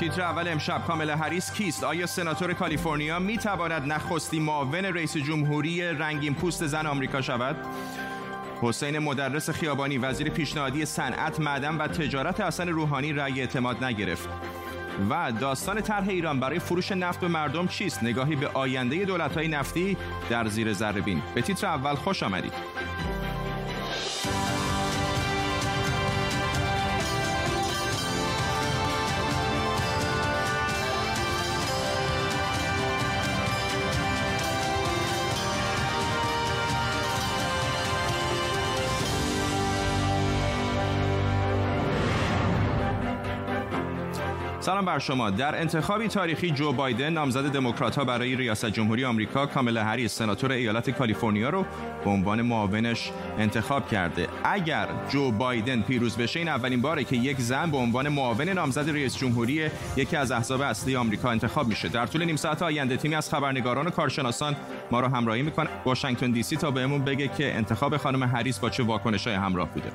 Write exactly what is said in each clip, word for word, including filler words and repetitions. تیتر اول امشب: کامالا هریس کیست؟ آیا سناتور کالیفرنیا میتواند نخستین معاون رئیس جمهوری رنگین پوست زن آمریکا شود؟ حسین مدرس خیابانی وزیر پیشنهادی صنعت، معدن و تجارت حسن روحانی رأی اعتماد نگرفت. و داستان طرح ایران برای فروش نفت به مردم چیست؟ نگاهی به آینده دولت‌های نفتی در زیر ذره‌بین. به تیتر اول خوش آمدید. سلام بر شما. در انتخابی تاریخی جو بایدن نامزد دموکرات‌ها برای ریاست جمهوری آمریکا، کامالا هریس سناتور ایالت کالیفرنیا رو به عنوان معاونش انتخاب کرده. اگر جو بایدن پیروز بشه، این اولین باره که یک زن به عنوان معاون نامزد رئیس جمهوری یکی از احزاب اصلی آمریکا انتخاب میشه. در طول نیم ساعت آینده تیمی از خبرنگاران و کارشناسان ما رو همراهی میکنه واشنگتن دی سی تا بهمون بگه که انتخاب خانم هریس با چه واکنش‌های همراه بوده.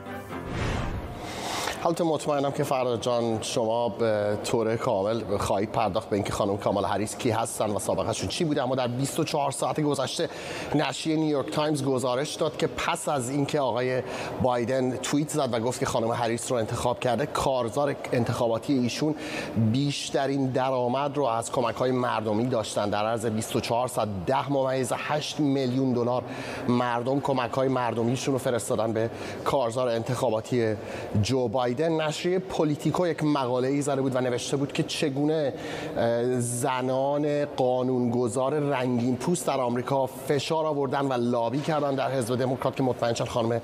البته مطمئنم که فراد جان شما به طور کامل خواهید پرداخت به اینکه خانم کامالا هریس کی هستن و سابقه‌شون چی بوده، اما در بیست و چهار ساعت گذشته نشریه نیویورک تایمز گزارش داد که پس از اینکه آقای بایدن توییت زد و گفت که خانم هریس رو انتخاب کرده، کارزار انتخاباتی ایشون بیشترین درآمد رو از کمک‌های مردمی داشتن. در عرض بیست و چهار ساعت ده ممیز هشت میلیون دلار مردم کمک‌های مردمیشون رو فرستادن به کارزار انتخاباتی جو بایدن. نشریه پولیتیکو یک مقاله ای زده بود و نوشته بود که چگونه زنان قانونگذار رنگین پوست در آمریکا فشار آوردن و لابی کردن در حزب دموکرات که مطمئن شد خانم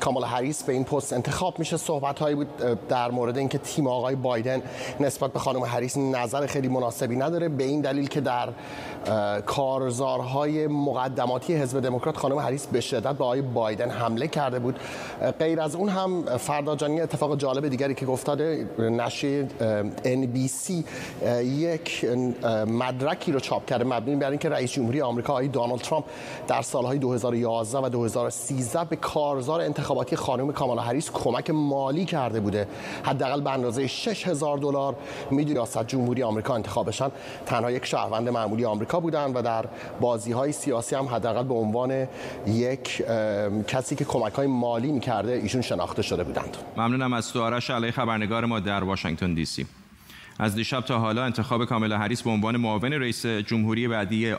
کامالا هریس به این پست انتخاب میشه. صحبت هایی بود در مورد اینکه تیم آقای بایدن نسبت به خانم هریس نظر خیلی مناسبی نداره، به این دلیل که در کارزارهای مقدماتی حزب دموکرات خانم هریس به شدت به آقای بایدن حمله کرده بود. غیر از اون هم فردا جانی اتفاق جالب دیگری که گفتاده، نشریه ان بی سی یک مدرکی رو چاپ کرده مبنی بر اینکه رئیس جمهوری آمریکا آقای دونالد ترامپ در سالهای دو هزار و یازده و دو هزار و سیزده به کارزار انتخاباتی خانم کامالا هریس کمک مالی کرده بوده، حداقل به اندازه شش هزار دلار. میدونید ریاست جمهوری آمریکا انتخابشان تنها یک شهروند معمولی آمریکا بودن و در بازی‌های سیاسی هم حداقل به عنوان یک کسی که کمک‌های مالی می‌کرده ایشون شناخته شده بودند. ممنونم از سوارش علی خبرنگار ما در واشنگتن دی سی. از دیشب تا حالا انتخاب کامالا هریس به عنوان معاون رئیس جمهوری بعدی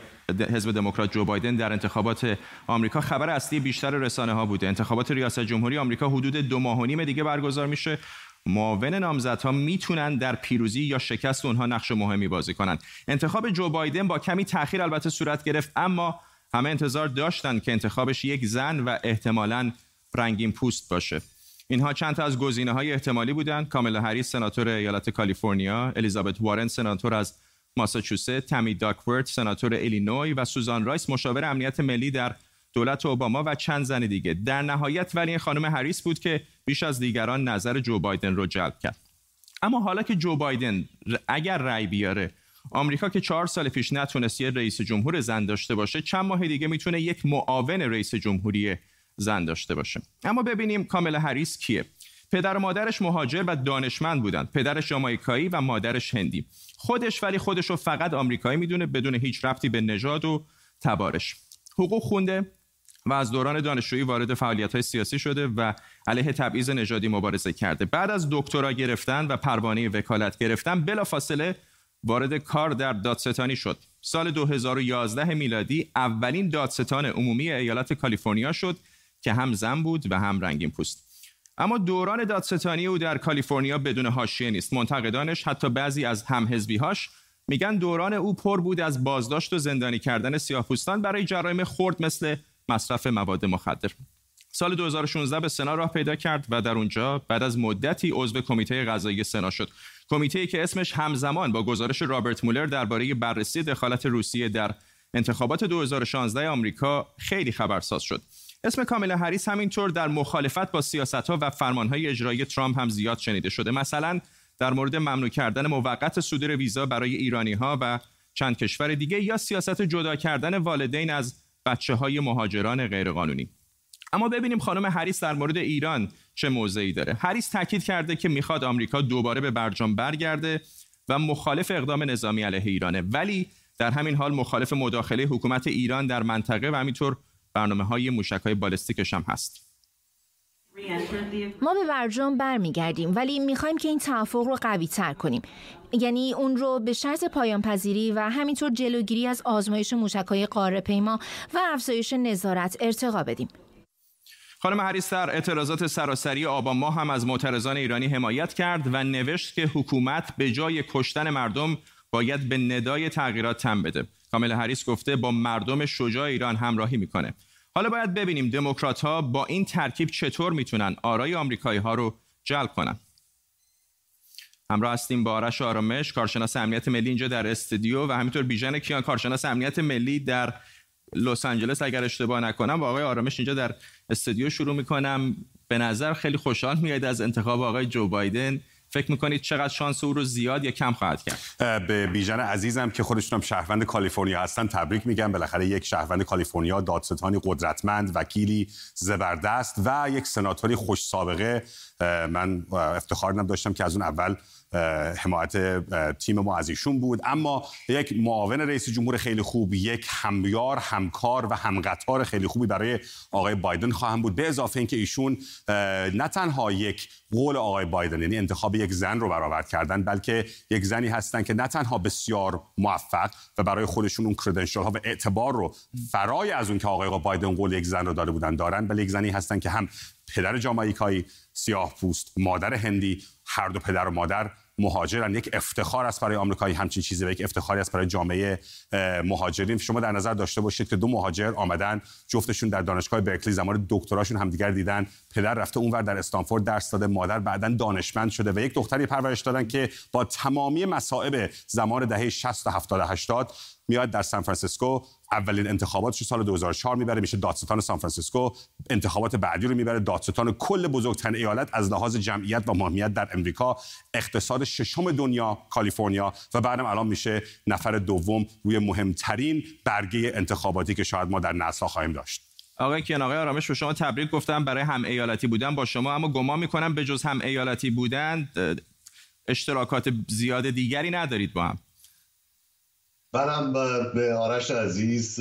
حزب دموکرات جو بایدن در انتخابات آمریکا خبر اصلی بیشتر رسانه‌ها بوده. انتخابات ریاست جمهوری آمریکا حدود دو ماه و نیم دیگه برگزار میشه. معاون نامزدها میتونن در پیروزی یا شکست اونها نقش مهمی بازی کنن. انتخاب جو بایدن با کمی تأخیر البته صورت گرفت، اما همه انتظار داشتن که انتخابش یک زن و احتمالاً رنگین پوست باشه. اینها چند تا از گزینه‌های احتمالی بودند: کامالا هریس سناتور ایالت کالیفرنیا، الیزابت وارن سناتور از ماساچوست، تامی داکورت سناتور ایلینوی و سوزان رایس مشاور امنیت ملی در دولت اوباما و چند زن دیگه. در نهایت ولی این خانم هریس بود که بیش از دیگران نظر جو بایدن رو جلب کرد. اما حالا که جو بایدن اگر رأی بیاره، آمریکا که چهار سال پیش نتونست یه رئیس جمهور زن داشته باشه، چند ماه دیگه میتونه یک معاون رئیس جمهوری زن داشته باشه. اما ببینیم کامالا هریس کیه. پدر و مادرش مهاجر و دانشمند بودند. پدرش ژامائیکایی و مادرش هندی. خودش ولی خودش رو فقط آمریکایی میدونه، بدون هیچ ربطی به نژاد و تبارش. حقوق خونده و از دوران دانشجویی وارد فعالیت‌های سیاسی شده و علیه تبعیض نژادی مبارزه کرده. بعد از دکترا گرفتن و پروانه وکالت گرفتن، بلافاصله وارد کار در دادستانی شد. سال دو هزار و یازده میلادی اولین دادستان عمومی ایالت کالیفرنیا شد که هم زن بود و هم رنگین پوست. اما دوران دادستانی او در کالیفرنیا بدون حاشیه نیست. منتقدانش، حتی بعضی از همحزبی‌هاش، میگن دوران او پر بود از بازداشت و زندانی کردن سیاه‌پوستان برای جرایم خرد مثل مصرف مواد مخدر. سال دو هزار و شانزده به سنا راه پیدا کرد و در اونجا بعد از مدتی عضو کمیته قضایی سنا شد. کمیته‌ای که اسمش همزمان با گزارش رابرت مولر درباره بررسی دخالت روسیه در انتخابات دو هزار و شانزده آمریکا خیلی خبرساز شد. اسم کامالا هریس همینطور در مخالفت با سیاست‌ها و فرمان‌های اجرایی ترامپ هم زیاد شنیده شده. مثلا در مورد ممنوع کردن موقت صدور ویزا برای ایرانی‌ها و چند کشور دیگه، یا سیاست جدا کردن والدین از بچه‌های مهاجران غیرقانونی. اما ببینیم خانم هریس در مورد ایران چه موضعی داره. هریس تاکید کرده که میخواد آمریکا دوباره به برجام برگرده و مخالف اقدام نظامی علیه ایرانه، ولی در همین حال مخالف مداخله حکومت ایران در منطقه و همینطور برنامه‌های موشک‌های بالستیکش هم هست. ما به برجام برمیگردیم، ولی میخوایم که این توافق رو قوی تر کنیم، یعنی اون رو به شرط پایان پذیری و همینطور جلوگیری از آزمایش موشک‌های قاره پیما و افزایش نظارت ارتقا بدیم. خانم هریس در اعتراضات سراسری آبان ماه هم از معترضان ایرانی حمایت کرد و نوشت که حکومت به جای کشتن مردم باید به ندای تغییرات تن بده. کامالا هریس گفته با مردم شجاع ایران همراهی میکنه. حالا باید ببینیم دموکرات‌ها با این ترکیب چطور میتونن آرای آمریکایی‌ها رو جلب کنن. همراه هستیم با آرش آرامش، کارشناس امنیت ملی اینجا در استودیو و همینطور بیژن کیان، کارشناس امنیت ملی در لس آنجلس اگر اشتباه نکنم. با آقای آرامش اینجا در استودیو شروع میکنم. به نظر خیلی خوشحال میاد از انتخاب آقای جو بایدن. فکر میکنید چقدر شانس او رو زیاد یا کم خواهد کرد؟ به بیژن عزیزم که خودشون هم شهروند کالیفرنیا هستن تبریک میگم. بالاخره یک شهروند کالیفرنیا، دادستانی قدرتمند، وکیلی زبردست و یک سناتوری خوش سابقه، من افتخارم داشتم که از اون اول حمایت تیم ما از ایشون بود. اما یک معاون رئیس جمهور خیلی خوب، یک همیار، همکار و همقطار خیلی خوبی برای آقای بایدن خواهم بود، به اضافه اینکه ایشون نه تنها یک قول آقای بایدن یعنی انتخاب یک زن رو برآورد کردن، بلکه یک زنی هستن که نه تنها بسیار موفق و برای خودشون اون کردنشال ها و اعتبار رو فرای از اون که آقای بایدن قول یک زن رو داده بودن دارن، بلکه یک زنی هستن که هم پدر جامائیکایی، سیاه‌پوست، مادر هندی، هر دو پدر و مادر مهاجرن. یک افتخار است برای آمریکایی همچین چیزی و یک افتخاری است برای جامعه مهاجرین. شما در نظر داشته باشید که دو مهاجر آمدن، جفتشون در دانشگاه برکلی زمان دکتراشون همدیگر دیدن، پدر رفته اونور در استانفورد درس داده، مادر بعدن دانشمند شده و یک دختری پرورش دادن که با تمامی مصائب زمان دهه شصت تا هفتاد و هشتاد میاد در سان فرانسیسکو اولین انتخاباتش رو سال دو هزار و چهار میبره، میشه دادستان سان فرانسیسکو. انتخابات بعدی رو میبره دادستان کل بزرگترین ایالت از لحاظ جمعیت و مهمیت در امریکا، اقتصاد ششم دنیا کالیفرنیا و بعدم الان میشه نفر دوم روی مهمترین برگه انتخاباتی که شاید ما در نسل‌ها خواهیم داشت. آقای کیان، آقای آرامش، به شما تبریک گفتم برای هم ایالتی بودن با شما، اما گمان میکنم به جز هم ایالتی بودن اشتراکات زیاد دیگری ندارید با هم. منم به آرش عزیز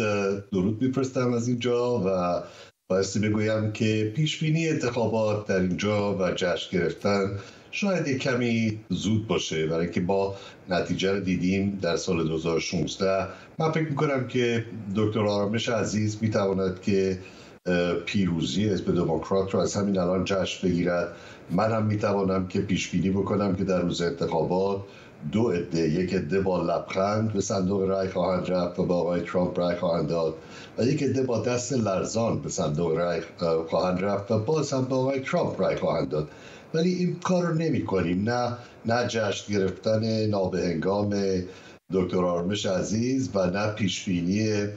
درود می‌فرستم از اینجا و بایستی بگویم که پیشبینی انتخابات در اینجا و جشن گرفتن شاید یک کمی زود باشه، برای که با نتیجه رو دیدیم در سال دو هزار و شانزده. من فکر می‌کنم که دکتر آرامش عزیز می‌تواند که پیروزی حزب دموکرات رو از همین الان جشن بگیرد. منم می‌توانم که پیشبینی بکنم که در روز انتخابات دو عده، یک عده با لبخند به صندوق رای خواهند رفت و با آقای ترامپ رای خواهند داد و یک عده با دست لرزان به صندوق رای خواهند رفت و باز هم با آقای ترامپ رای خواهند داد. ولی این کار رو نمی کنیم، نه نه جشن گرفتن نابهنگام دکتر آرامش عزیز و نه پیشبینی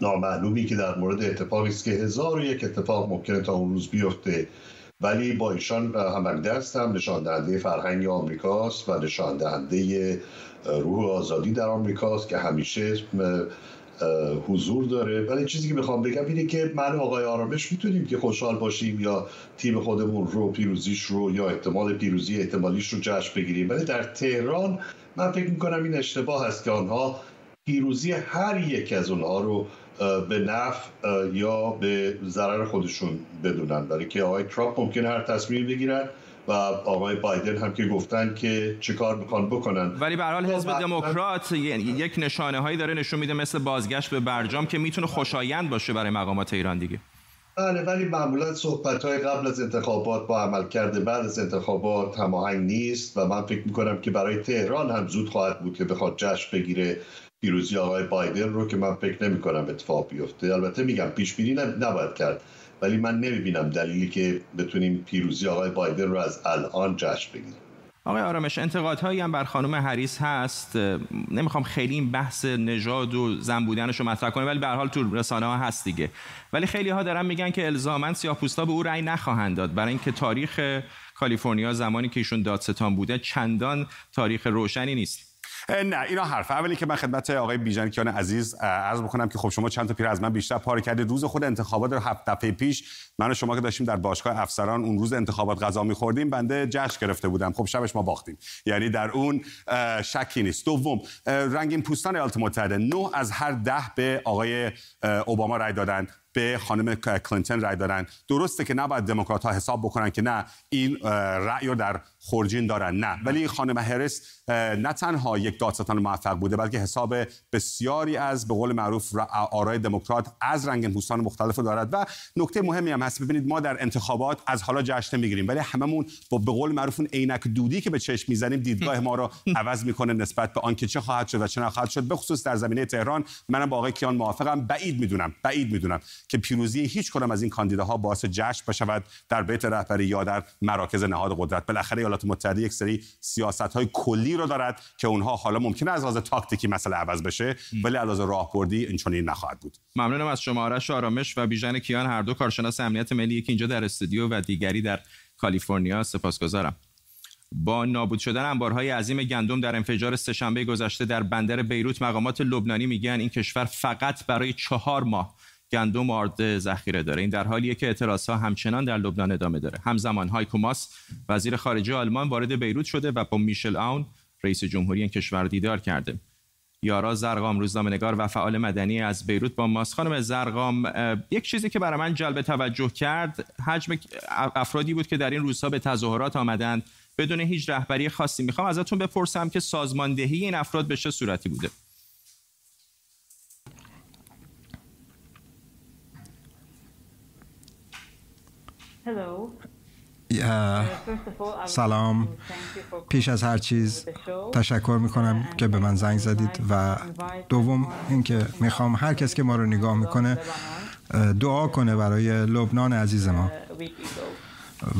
نامعلومی که در مورد اتفاقی است که هزار و یک اتفاق ممکنه تا اون روز بیفته. ولی با ایشان همدست هم نشاندهنده فرهنگ آمریکاست و نشاندهنده روح آزادی در آمریکاست که همیشه حضور داره. ولی چیزی که میخوام بگم اینه که من و آقای آرامش میتونیم که خوشحال باشیم یا تیم خودمون رو پیروزیش رو یا احتمال پیروزی احتمالیش رو جشن بگیریم، ولی در تهران من فکر میکنم این اشتباه هست که آنها پیروزی هر یک از اونها رو به نفع یا به ضرر خودشون بدونن، برای که آقای ترامپ ممکنه هر تصمیم بگیرن و آقای بایدن هم که گفتن که چه کار میخوان بکنن. ولی به هر حال حزب دموکرات یک نشانه هایی داره نشون میده، مثل بازگشت به برجام که میتونه خوشایند باشه برای مقامات ایران دیگه. بله، ولی معمولا صحبت‌های قبل از انتخابات با عملکرد بعد از انتخابات هماهنگ نیست و من فکر می‌کنم که برای تهران هم زود خواهد بود که بخواد جشن بگیره پیروزی آقای بایدن رو، که من فکر نمی کنم اتفاق بیفته. البته میگم پیش بینی نباید کرد، ولی من نمیبینم دلیلی که بتونیم پیروزی آقای بایدن رو از الان جشن بگیریم. آقای آرامش، انتقادهایی هم بر خانم هریس هست، نمیخوام خیلی این بحث نژاد و زن بودنش رو مطرح کنم، ولی به هر حال تو رسانه ها هست دیگه. ولی خیلی ها دارن میگن که الزاماً سیاه‌پوستا به او رأی نخواهند داد، برای اینکه تاریخ کالیفرنیا زمانی که ایشون دادستان بوده چندان تاریخ روشنی نیست. نه، اینا حرف اولی که من خدمت آقای بیژنکیان عزیز عرض بکنم که خب شما چند تا پیر از من بیشتر پاره کردید. روز خود انتخابات رو هفت دفعه پیش من و شما که داشتیم در باشگاه افسران اون روز انتخابات غذا می‌خوردیم، بنده جشن گرفته بودم. خب شبش ما باختیم، یعنی در اون شکی نیست. دوم، رنگین پوستان ایالات متحده نه از هر ده به آقای اوباما رای دادن، به خانم کلینتون رای دادن. درسته که نباید دموکرات‌ها حساب بکنن که نه این رأی رو در خورجین دارن، نه، ولی خانم هریس نه تنها یک دادستان موفق بوده بلکه حساب بسیاری از به قول معروف آرای دموکرات از رنگین‌پوستان مختلف دارد. و نکته مهمی هم هست، ببینید ما در انتخابات از حالا جشن میگیریم ولی هممون با به قول معروف اون عینک دودی که به چشم میزنیم دیدگاه ما رو عوض میکنه نسبت به آنکه چه خواهد شد و چه نخواهد شد، به خصوص در زمینه تهران. منم با آقای کیان موافقم. بعید میدونم بعید میدونم که پیروزی هیچ کدام از این کاندیداها باعث جشن بشود در بیت رهبری یا در مراکز نهاد قدرت. بالاخره ایالات متحده یک سری سیاست‌های کلی رو دارد که اونها حالا ممکنه از لحاظ تاکتیکی مسئله عوض بشه ولی از لحاظ راهبردی اینچنین نخواهد بود. ممنونم از شما آرش آرامش و بیژن کیان، هر دو کارشناس امنیت ملی، یکی اینجا در استودیو و دیگری در کالیفرنیا. سپاسگزارم. با نابود شدن انبارهای عظیم گندم در انفجار سه‌شنبه گذشته در بندر بیروت، مقامات لبنانی میگن این کشور فقط برای چهار ماه گندم آرد ذخیره داره. این در حالیه که اعتراضها همچنان در لبنان ادامه داره. همزمان هایکو ماس، وزیر خارجه آلمان، وارد بیروت شده و با میشل آون، رئیس جمهوری این کشور، دیدار کرده. یارا زرقام، روزنامه‌نگار و فعال مدنی از بیروت با ماس. خانم زرقام، یک چیزی که برای من جلب توجه کرد حجم افرادی بود که در این روزها به تظاهرات آمدند بدون هیچ رهبری خاصی. میخوام ازتون بپرسم که سازماندهی این افراد به چه صورتی بوده؟ سلام. پیش از هر چیز تشکر میکنم که به من زنگ زدید و دوم اینکه میخوام هر کس که ما رو نگاه میکنه دعا کنه برای لبنان عزیز ما.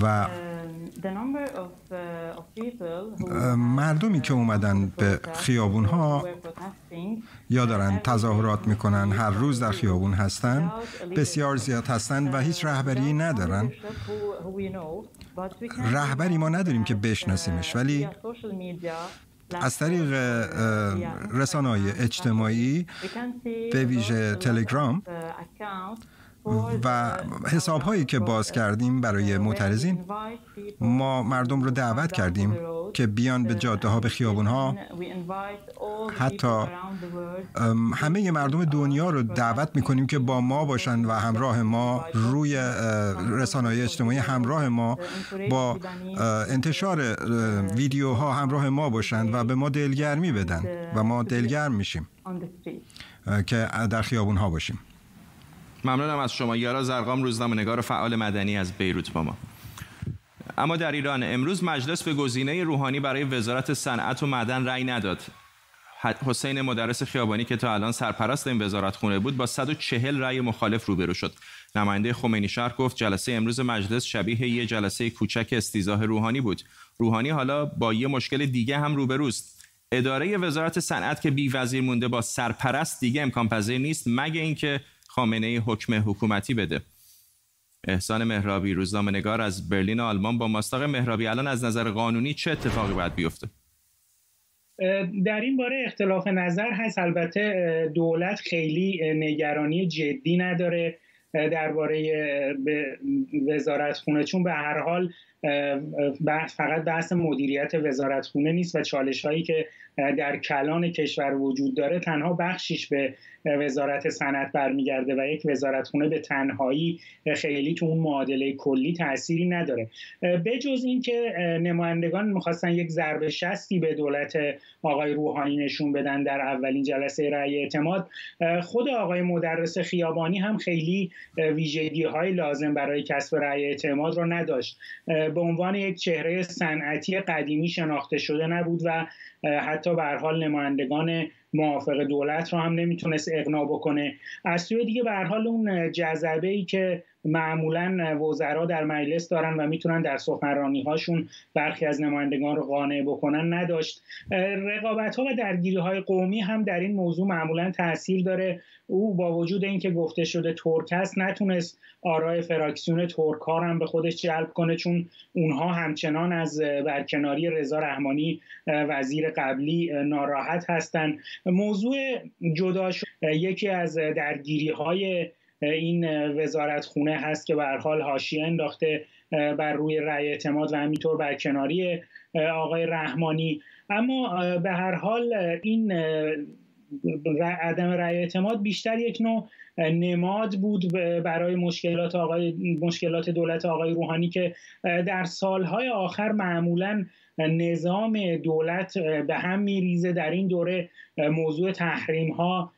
و مردمی که اومدن به خیابون ها یا دارن تظاهرات میکنن، هر روز در خیابون هستن، بسیار زیاد هستن و هیچ رهبری ندارن. رهبری ما نداریم که بشناسیمش، ولی از طریق رسانه‌های اجتماعی به ویژه تلگرام و حساب‌هایی که باز کردیم برای معترضین، ما مردم رو دعوت کردیم که بیان به جاده‌ها، به خیابون‌ها. حتی همه مردم دنیا رو دعوت می‌کنیم که با ما باشن و همراه ما روی رسانه‌های اجتماعی، همراه ما با انتشار ویدیوها، همراه ما باشن و به ما دلگرمی بدن و ما دلگرم میشیم که در خیابون‌ها باشیم. ممنونم از شما یارا زرقام، روزنامه‌نگار فعال مدنی از بیروت با ما. اما در ایران امروز مجلس به گزینه روحانی برای وزارت صنعت و معدن رأی نداد. حسین مدرس خیابانی که تا الان سرپرست این وزارت خونه بود با صد و چهل رأی مخالف روبرو شد. نماینده خمینی شهر گفت جلسه امروز مجلس شبیه یه جلسه کوچک استیضاح روحانی بود. روحانی حالا با یه مشکل دیگه هم روبروست. اداره وزارت صنعت که بی وزیر مونده با سرپرست دیگه امکان پذیر نیست، مگه اینکه خامنه‌ای حکم حکومتی بده. احسان مهرابی، روزنامه‌نگار از برلین آلمان با ماست. مهرابی، الان از نظر قانونی چه اتفاقی باید بیفته؟ در این باره اختلاف نظر هست. البته دولت خیلی نگرانی جدی نداره درباره وزارتخونه، چون به هر حال فقط بحث مدیریت وزارتخونه نیست و چالش هایی که در کلان کشور وجود داره تنها بخشیش به وزارت صنعت برمیگرده و یک وزارتخونه به تنهایی خیلی تو اون معادله کلی تأثیری نداره. بجز این که نمایندگان میخواستن یک ضربه شستی به دولت آقای روحانی نشون بدن در اولین جلسه رأی اعتماد، خود آقای مدرس خیابانی هم خیلی ویژگی های لازم برای کسب رأی اعتماد رو نداشت. به عنوان یک چهره صنعتی قدیمی شناخته شده نبود و حتی به هر حال نمایندگان موافق دولت رو هم نمیتونست اقناع بکنه. از سوی دیگه به هر حال اون جذبه‌ای که معمولا وزرا در مجلس دارن و میتونن در سخنرانی‌هاشون برخی از نمایندگان رو قانع بکنن نداشت. رقابت‌ها و درگیری‌های قومی هم در این موضوع معمولا تأثیر داره. او با وجود اینکه گفته شده ترک است نتونست آرای فراکسیون ترک‌ها هم به خودش جلب کنه، چون اونها همچنان از برکناری رضا رحمانی وزیر قبلی ناراحت هستند. موضوع جدا یکی از درگیری‌های این وزارت خونه هست که به هر حال حاشیه انداخته بر روی رأی اعتماد و همینطور بر کناری آقای رحمانی. اما به هر حال این عدم رأی اعتماد بیشتر یک نوع نماد بود برای مشکلات آقای مشکلات دولت آقای روحانی که در سالهای آخر معمولاً نظام دولت به هم میریزه. در این دوره موضوع تحریم ها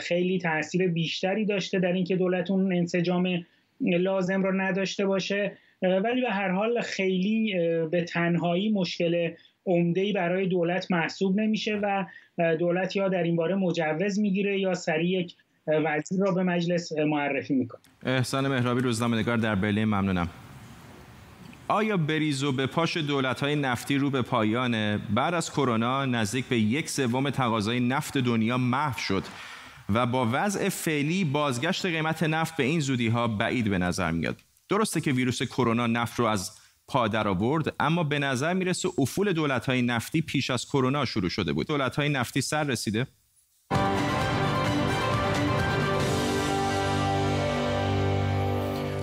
خیلی تاثیر بیشتری داشته در اینکه دولت اون انسجام لازم رو نداشته باشه، ولی به هر حال خیلی به تنهایی مشکل عمده‌ای برای دولت محسوب نمیشه و دولت یا در این باره مجوز میگیره یا سریع یک وزیر را به مجلس معرفی میکنه. احسان مهرابی، روزنامه‌نگار در برلین، ممنونم. آیا بریز و به پاش دولت‌های نفتی رو به پایانه؟ بعد از کرونا نزدیک به یک سوم تقاضای نفت دنیا محو شد و با وضع فعلی بازگشت قیمت نفت به این زودی‌ها بعید به نظر میاد. درسته که ویروس کرونا نفت رو از پا در آورد، اما به نظر میرسه افول دولت‌های نفتی پیش از کرونا شروع شده بود. دولت‌های نفتی سر رسیده؟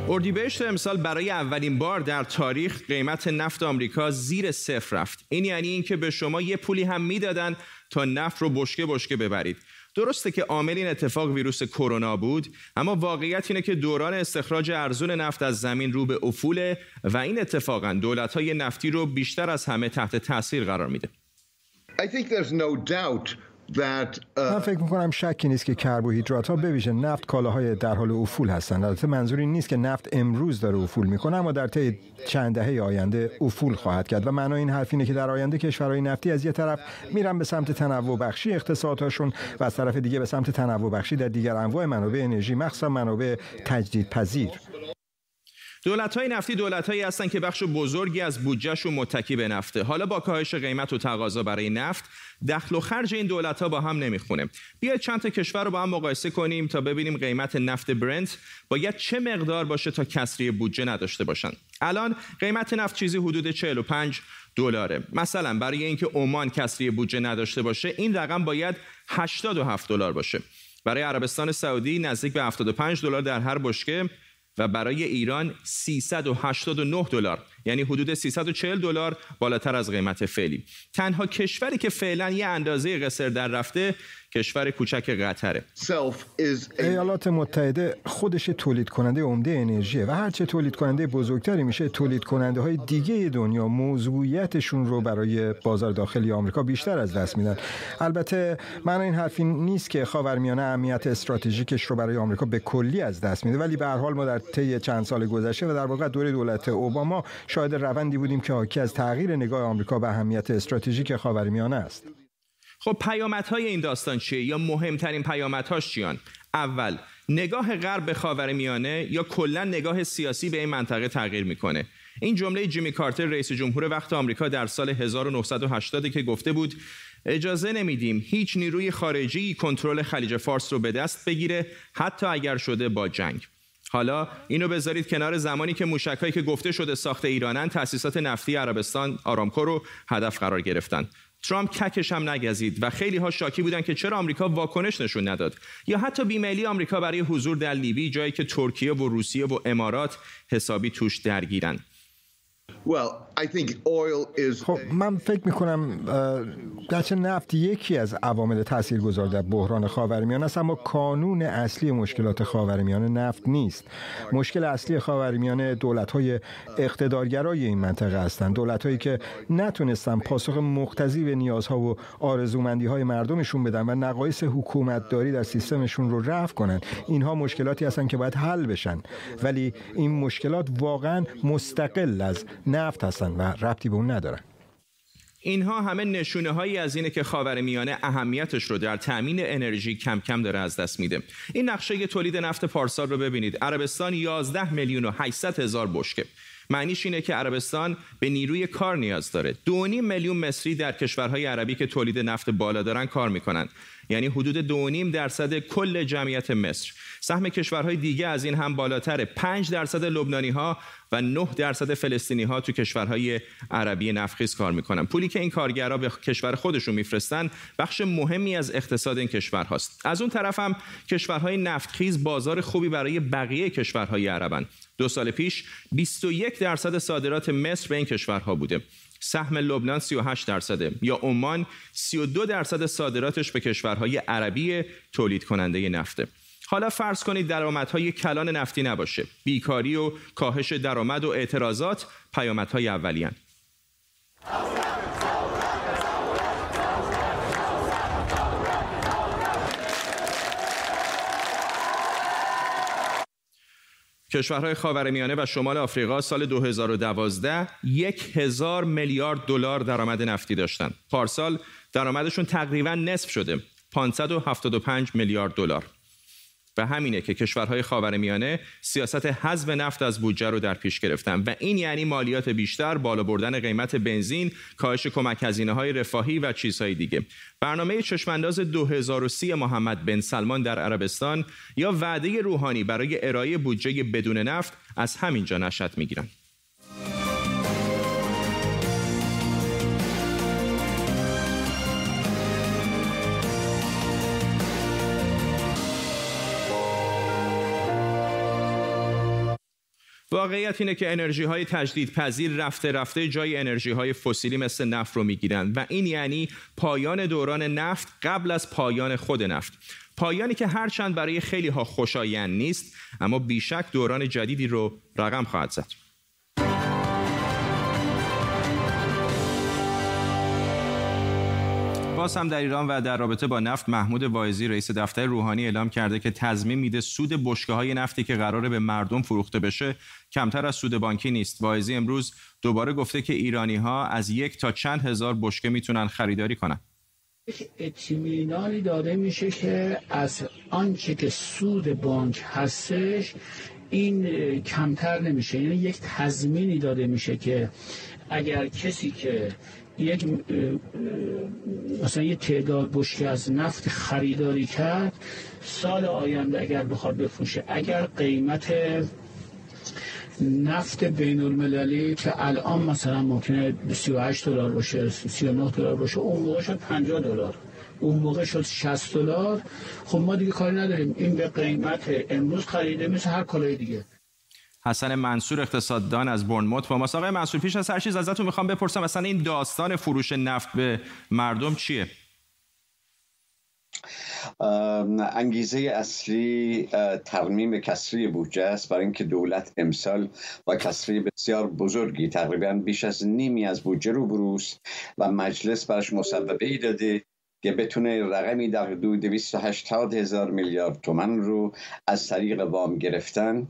اردیبهشت امسال برای اولین بار در تاریخ قیمت نفت آمریکا زیر صفر رفت. این یعنی اینکه به شما یه پولی هم میدادن تا نفت رو بشکه بشکه ببرید. درسته که عامل این اتفاق ویروس کرونا بود، اما واقعیت اینه که دوران استخراج ارزون نفت از زمین رو به افوله و این اتفاقاً دولت‌های نفتی رو بیشتر از همه تحت تاثیر قرار میده. I think there's no doubt that, uh... من فکر میکنم شکی نیست که کربوهیدرات ها به ویژه نفت کالاهای در حال افول هستند. البته منظور این نیست که نفت امروز داره افول میکنه، اما در طی چند دهه آینده افول خواهد کرد و معنای این حرف اینه که در آینده کشورهای نفتی از یک طرف میرن به سمت تنوع بخشی اقتصادهاشون و از طرف دیگه به سمت تنوع بخشی در دیگر انواع منابع انرژی، مخصوصا منابع تجدیدپذیر. دولت‌های نفتی دولت‌هایی هستند که بخش بزرگی از بودجه‌شون متکی به نفته. حالا با کاهش قیمت و تقاضا برای نفت، دخل و خرج این دولت‌ها با هم نمیخونه. بیاید چند تا کشور رو با هم مقایسه کنیم تا ببینیم قیمت نفت برنت باید چه مقدار باشه تا کسری بودجه نداشته باشن. الان قیمت نفت چیزی حدود چهل و پنج دلاره. مثلا برای اینکه عمان کسری بودجه نداشته باشه، این رقم باید هشتاد و هفت دلار باشه. برای عربستان سعودی نزدیک به هفتاد و پنج دلار در هر بشکه و برای ایران سیصد و هشتاد و نه دلار، یعنی حدود سیصد و چهل دلار بالاتر از قیمت فعلی. تنها کشوری که فعلا یه اندازه قصر در رفته کشور کوچک قطره. ایالات متحده خودش تولید کننده عمده انرژی و هرچه تولید کننده بزرگتری میشه، تولید کننده های دیگه دنیا موضوعیتشون رو برای بازار داخلی آمریکا بیشتر از دست میدن. البته معنی این حرف نیست که خاورمیانه اهمیت استراتژیکش رو برای آمریکا به کلی از دست میده، ولی به هر حال ما در طی چند سال گذشته و در واقع دوره دولت اوباما شاید روندی بودیم که حاکی از تغییر نگاه آمریکا به اهمیت استراتژیک خاورمیانه است. خب پیامدهای این داستان چیه یا مهمترین پیامدهاش چیان؟ اول، نگاه غرب به خاورمیانه یا کلا نگاه سیاسی به این منطقه تغییر میکنه. این جمله جیمی کارتر رئیس جمهور وقت آمریکا در سال هزار و نهصد و هشتاد که گفته بود اجازه نمیدیم هیچ نیروی خارجی کنترل خلیج فارس رو به دست بگیره، حتی اگر شده با جنگ. حالا اینو بذارید کنار زمانی که موشکایی که گفته شده ساخت ایرانن تأسیسات نفتی عربستان آرامکو رو هدف قرار گرفتن. ترامپ ککش هم نگزید و خیلی ها شاکی بودن که چرا آمریکا واکنش نشون نداد، یا حتی بیمیلی آمریکا برای حضور در لیبی، جایی که ترکیه و روسیه و امارات حسابی توش درگیرن. خب من فکر میکنم گرچه نفت یکی از عوامل تاثیرگذار در بحران خاورمیانه است، اما کانون اصلی مشکلات خاورمیانه نفت نیست. مشکل اصلی خاورمیانه دولت‌های اقتدارگرای این منطقه هستند، دولت‌هایی که نتونستن پاسخ مقتضی به نیازها و آرزومندی‌های مردمشون بدن و نقایص حکومتداری در سیستمشون رو رفع کنن. اینها مشکلاتی هستند که باید حل بشن، ولی این مشکلات واقعاً مستقل از نفت هستن و ربطی به اون ندارن. اینها همه نشونه هایی از اینه که خاورمیانه اهمیتش رو در تامین انرژی کم کم داره از دست میده. این نقشه تولید نفت پارسال رو ببینید. عربستان یازده میلیون و هشتصد هزار بشکه. معنیش اینه که عربستان به نیروی کار نیاز داره. دو و نیم میلیون مصری در کشورهای عربی که تولید نفت بالا دارن کار میکنن، یعنی حدود دو و نیم درصد کل جمعیت مصر. سهم کشورهای دیگه از این هم بالاتره. پنج درصد لبنانی‌ها و نه درصد فلسطینی‌ها تو کشورهای عربی نفتخیز کار میکنن. پولی که این کارگرها به کشور خودشون میفرستن بخش مهمی از اقتصاد این کشورهاست. از اون طرف هم کشورهای نفتخیز بازار خوبی برای بقیه کشورهای عربن. دو سال پیش بیست و یک درصد صادرات مصر به این کشورها بوده. سهم لبنان سی و هشت درصده یا عمان سی و دو درصد صادراتش به کشورهای عربی تولید کننده نفته. حالا فرض کنید درآمدهای کلان نفتی نباشه. بیکاری و کاهش درآمد و اعتراضات پیامدهای اولیه‌اند. کشورهای خاورمیانه و شمال آفریقا سال دو هزار و دوازده هزار میلیارد دلار درآمد نفتی داشتن. پارسال درآمدشون تقریباً نصف شده، پانصد و هفتاد و پنج میلیارد دلار. و همینه که کشورهای خاورمیانه سیاست حذف نفت از بودجه رو در پیش گرفتن و این یعنی مالیات بیشتر، بالا بردن قیمت بنزین، کاهش کمک هزینه‌های رفاهی و چیزهای دیگه. برنامه چشمانداز دو هزار و سی محمد بن سلمان در عربستان یا وعده روحانی برای ارائه بودجه بدون نفت از همینجا نشأت می‌گیرن. واقعیت اینه که انرژی‌های تجدیدپذیر رفته رفته جای انرژی‌های فسیلی مثل نفت رو می‌گیرن و این یعنی پایان دوران نفت قبل از پایان خود نفت. پایانی که هرچند برای خیلی‌ها خوشایند نیست، اما بیشک دوران جدیدی رو رقم خواهد زد. باز هم در ایران و در رابطه با نفت، محمود واعظی رئیس دفتر روحانی اعلام کرده که تضمین میده سود بشکه‌های نفتی که قراره به مردم فروخته بشه کمتر از سود بانکی نیست. واعظی امروز دوباره گفته که ایرانی‌ها از یک تا چند هزار بشکه میتونن خریداری کنن. اطمینانی داده میشه که از آنچه که سود بانک هستش این کمتر نمیشه، یعنی یک تضمینی داده میشه که اگر کسی که یک مثلا یه تعداد بشکه از نفت خریداری کرد، سال آینده اگر بخواد بفروشه، اگر قیمت نفت بین المللی که الان مثلا ممکنه سی و هشت دلار باشه، سی و نه دلار باشه، اون موقع شد پنجاه دلار، اون موقع شد شصت دلار، خب ما دیگه کاری نداریم، این به قیمت امروز خریده مثل هر کالای دیگه. حسن منصور اقتصاددان از برنموت با ما. آقای منصور، پیش از هر چیز ازتون میخوام بپرسم اصلا این داستان فروش نفت به مردم چیه؟ انگیزه اصلی ترمیم کسری بودجه است، برای اینکه دولت امسال با کسری بسیار بزرگی تقریبا بیش از نیمی از بودجه رو بروست و مجلس برش مصوبه‌ای داده که بتونه رقمی در حدود دویست و هشتاد هزار میلیارد تومان رو از طریق وام گرفتن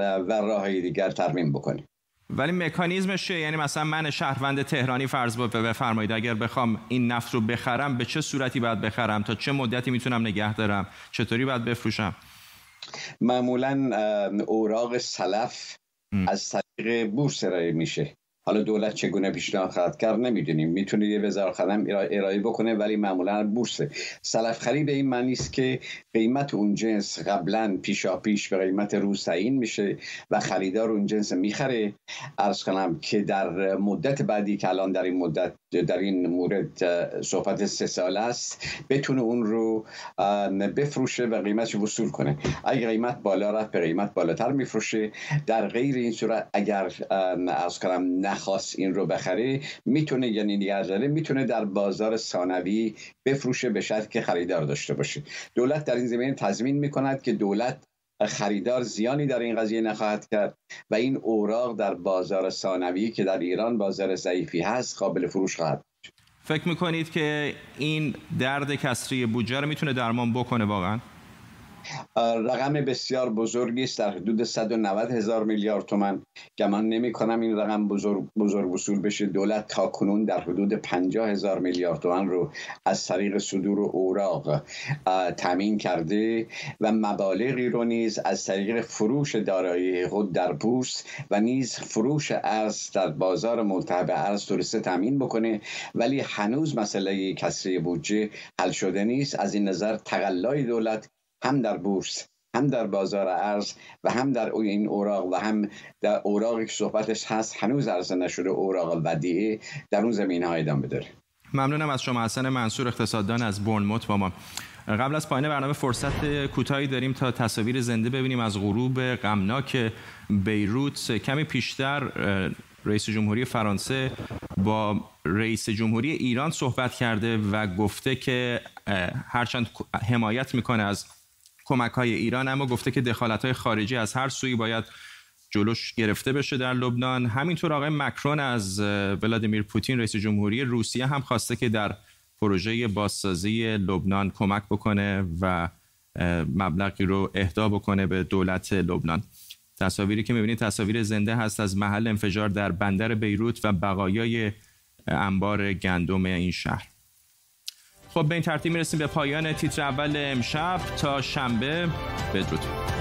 و راههای دیگر ترمیم بکنه. ولی مکانیزمش چیه؟ یعنی مثلا من شهروند تهرانی فرض بفرمایید اگر بخوام این نفت رو بخرم به چه صورتی باید بخرم؟ تا چه مدتی میتونم نگه دارم؟ چطوری باید بفروشم؟ معمولا اوراق سلف ام. از طریق بورس ارائه میشه. حالا دولت چگونه پیشنهاد خواهد کرد نمیدونیم، میتونه یه وزارتخانه ارائه بکنه ولی معمولا بورسه. سلف خرید این معنی است که قیمت اون جنس قبلا پیشاپیش به قیمت روز تعیین میشه و خریدار اون جنس میخره. عرض کنم که در مدت بعدی که الان در این مدت در این مورد صحبت سه ساله است بتونه اون رو بفروشه و قیمتش وصول کنه. اگر قیمت بالا رفت به قیمت بالاتر میفروشه، در غیر این صورت اگر عرض کنم نخواست این رو بخره میتونه، یعنی نگهداره، میتونه در بازار ثانوی بفروشه به شرط که خریدار داشته باشه. دولت در این زمینه تضمین میکند که دولت خریدار زیانی در این قضیه نخواهد کرد و این اوراق در بازار ثانوی که در ایران بازار ضعیفی هست قابل فروش خواهد. فکر میکنید که این درد کسری بودجه رو میتونه درمان بکنه واقعا؟ رقم بسیار بزرگی است، در حدود صد و نود هزار میلیارد تومان. گمان نمی کنم این رقم بزرگ بزرگ وصول بشه. دولت تاکنون در حدود پنجاه هزار میلیارد تومان رو از طریق صدور اوراق تامین کرده و مبالغی رو نیز از طریق فروش دارایی خود در بورس و نیز فروش ارز در بازار ملتهب ارز تونسته تامین بکنه، ولی هنوز مسئله کسری بودجه حل شده نیست. از این نظر تقلای دولت هم در بورس، هم در بازار ارز و هم در این اوراق و هم در اوراقی که صحبتش هست هنوز عرضه نشده، اوراق ودیعه، در اون زمینه‌ها ادامه داره. ممنونم از شما. حسن منصور، اقتصاددان از برنموت با ما. قبل از پایان برنامه فرصت کوتاهی داریم تا تصاویر زنده ببینیم از غروب غمناک بیروت. کمی پیشتر رئیس جمهوری فرانسه با رئیس جمهوری ایران صحبت کرده و گفته که هرچند حمایت میکنه از کمک‌های ایران، اما گفته که دخالت‌های خارجی از هر سوی باید جلوش گرفته بشه در لبنان. همینطور آقای مکرون از ولادیمیر پوتین رئیس جمهوری روسیه هم خواسته که در پروژه بازسازی لبنان کمک بکنه و مبلغی رو اهدا بکنه به دولت لبنان. تصاویری که می‌بینید تصاویر زنده هست از محل انفجار در بندر بیروت و بقایای انبار گندم این شهر. خب به این ترتیب می‌رسیم به پایان تیتر اول امشب. تا شنبه بدرود.